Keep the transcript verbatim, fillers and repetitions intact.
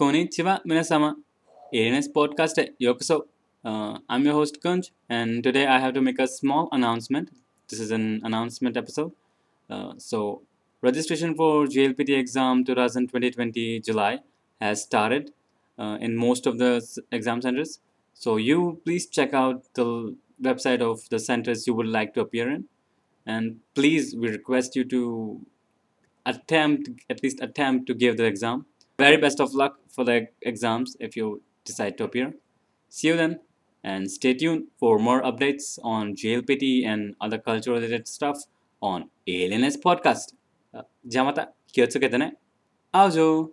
Konnichiwa, minasama. A N S Podcast, yokoso. Uh, I'm your host Kunj, and today I have to make a small announcement. This is an announcement episode. Uh, so, registration for J L P T exam twenty twenty July has started uh, in most of the exam centers. So, you please check out the website of the centers you would like to appear in, and please, we request you to attempt at least attempt to give the exam. Very best of luck for the exams if you decide to appear. See you then, and stay tuned for more updates on J L P T and other culture related stuff on A L N S Podcast. Jamata, kyotsuke te ne. Aujo.